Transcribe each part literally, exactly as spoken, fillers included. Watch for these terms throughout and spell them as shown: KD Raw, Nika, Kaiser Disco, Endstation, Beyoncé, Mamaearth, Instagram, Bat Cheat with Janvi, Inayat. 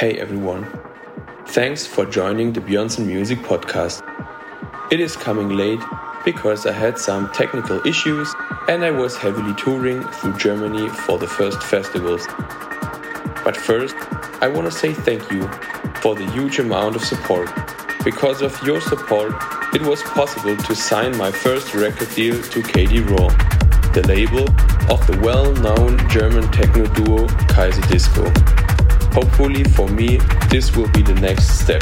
Hey everyone, thanks for joining the Beyoncé Music Podcast. It is coming late because I had some technical issues and I was heavily touring through Germany for the first festivals. But first, I want to say thank you for the huge amount of support. Because of your support, it was possible to sign my first record deal to K D Raw, the label of the well-known German techno duo Kaiser Disco. Hopefully for me, this will be the next step.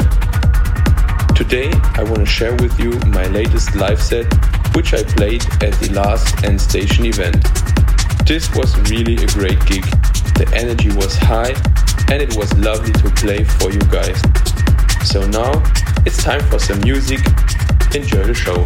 Today, I want to share with you my latest live set, which I played at the last Endstation event. This was really a great gig. The energy was high and it was lovely to play for you guys. So now, it's time for some music. Enjoy the show.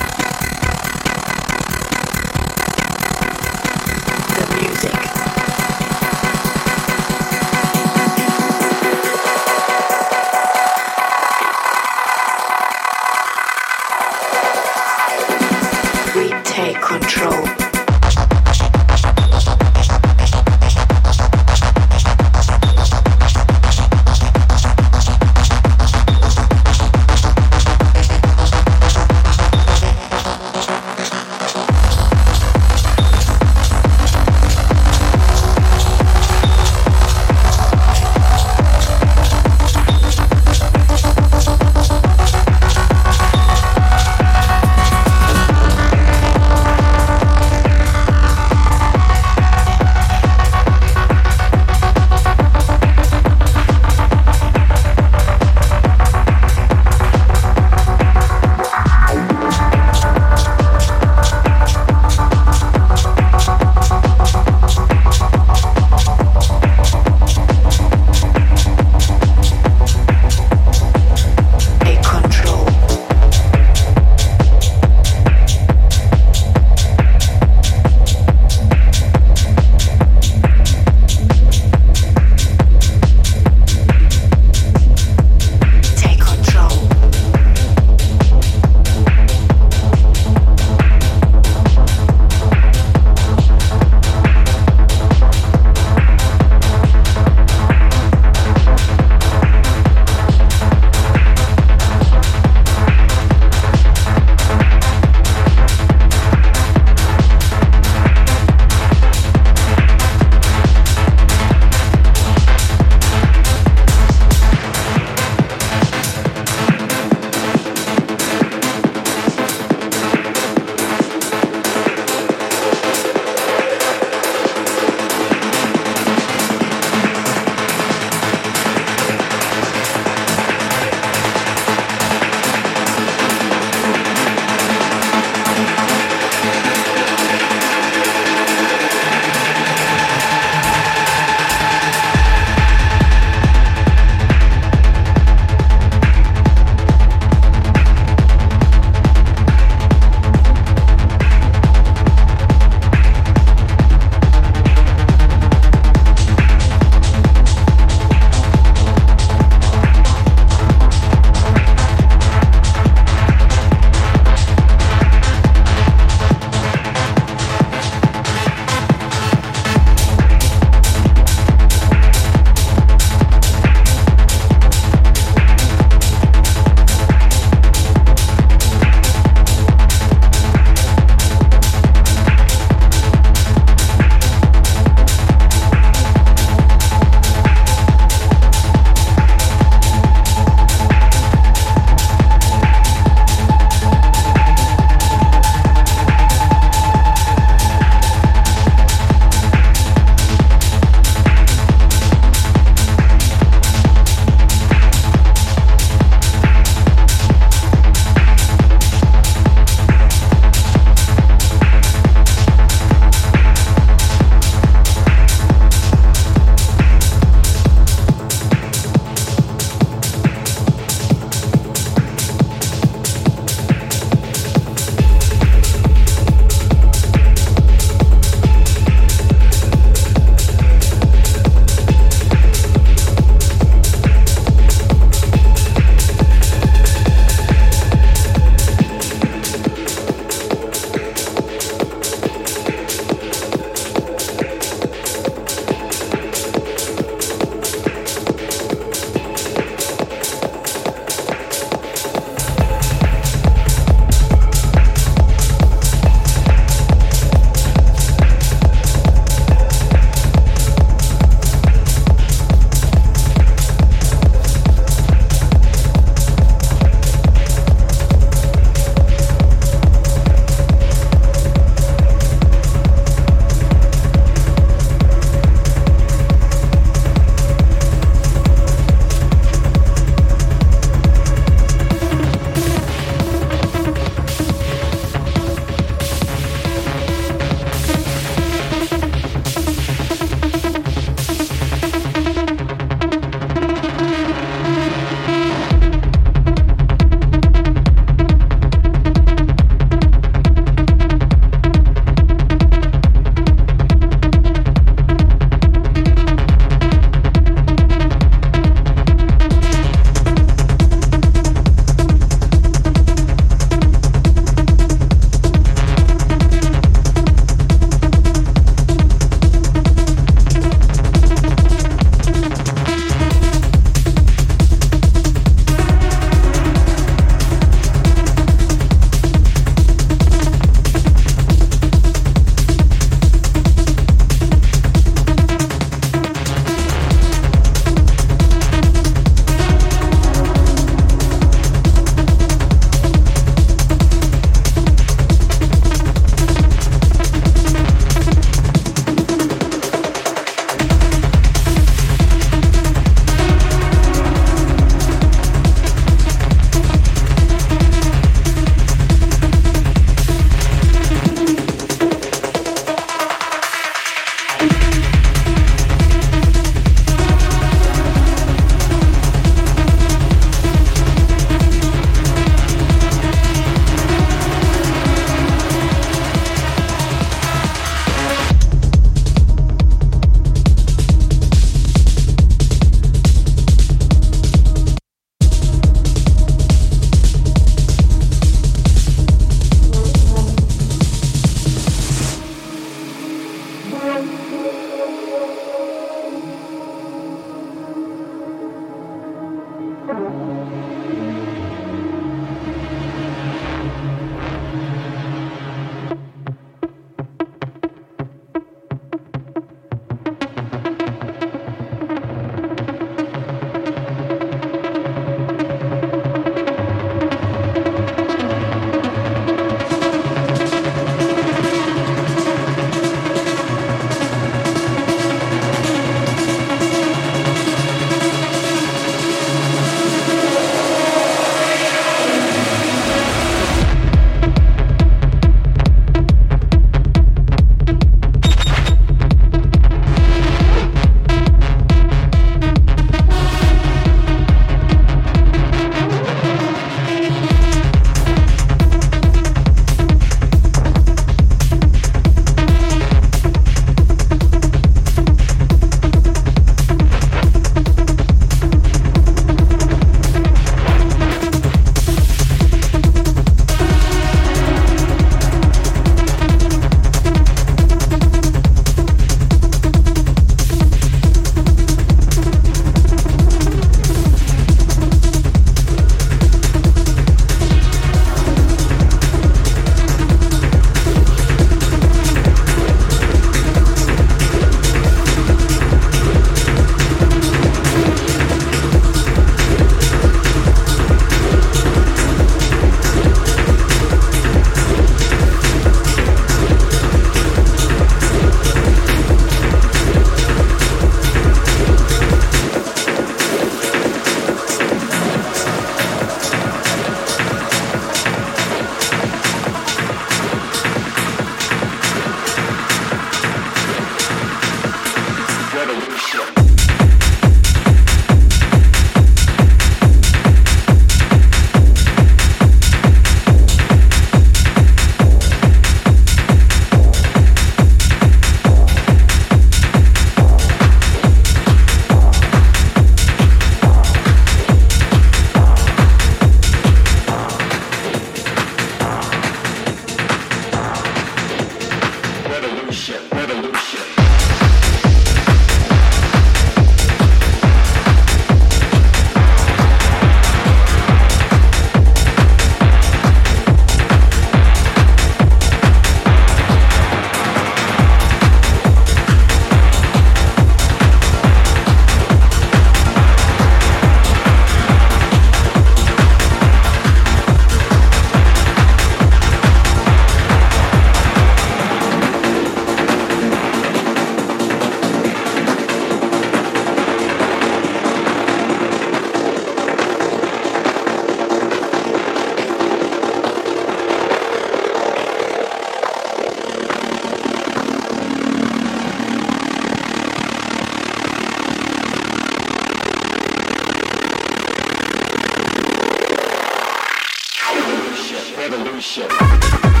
revolution.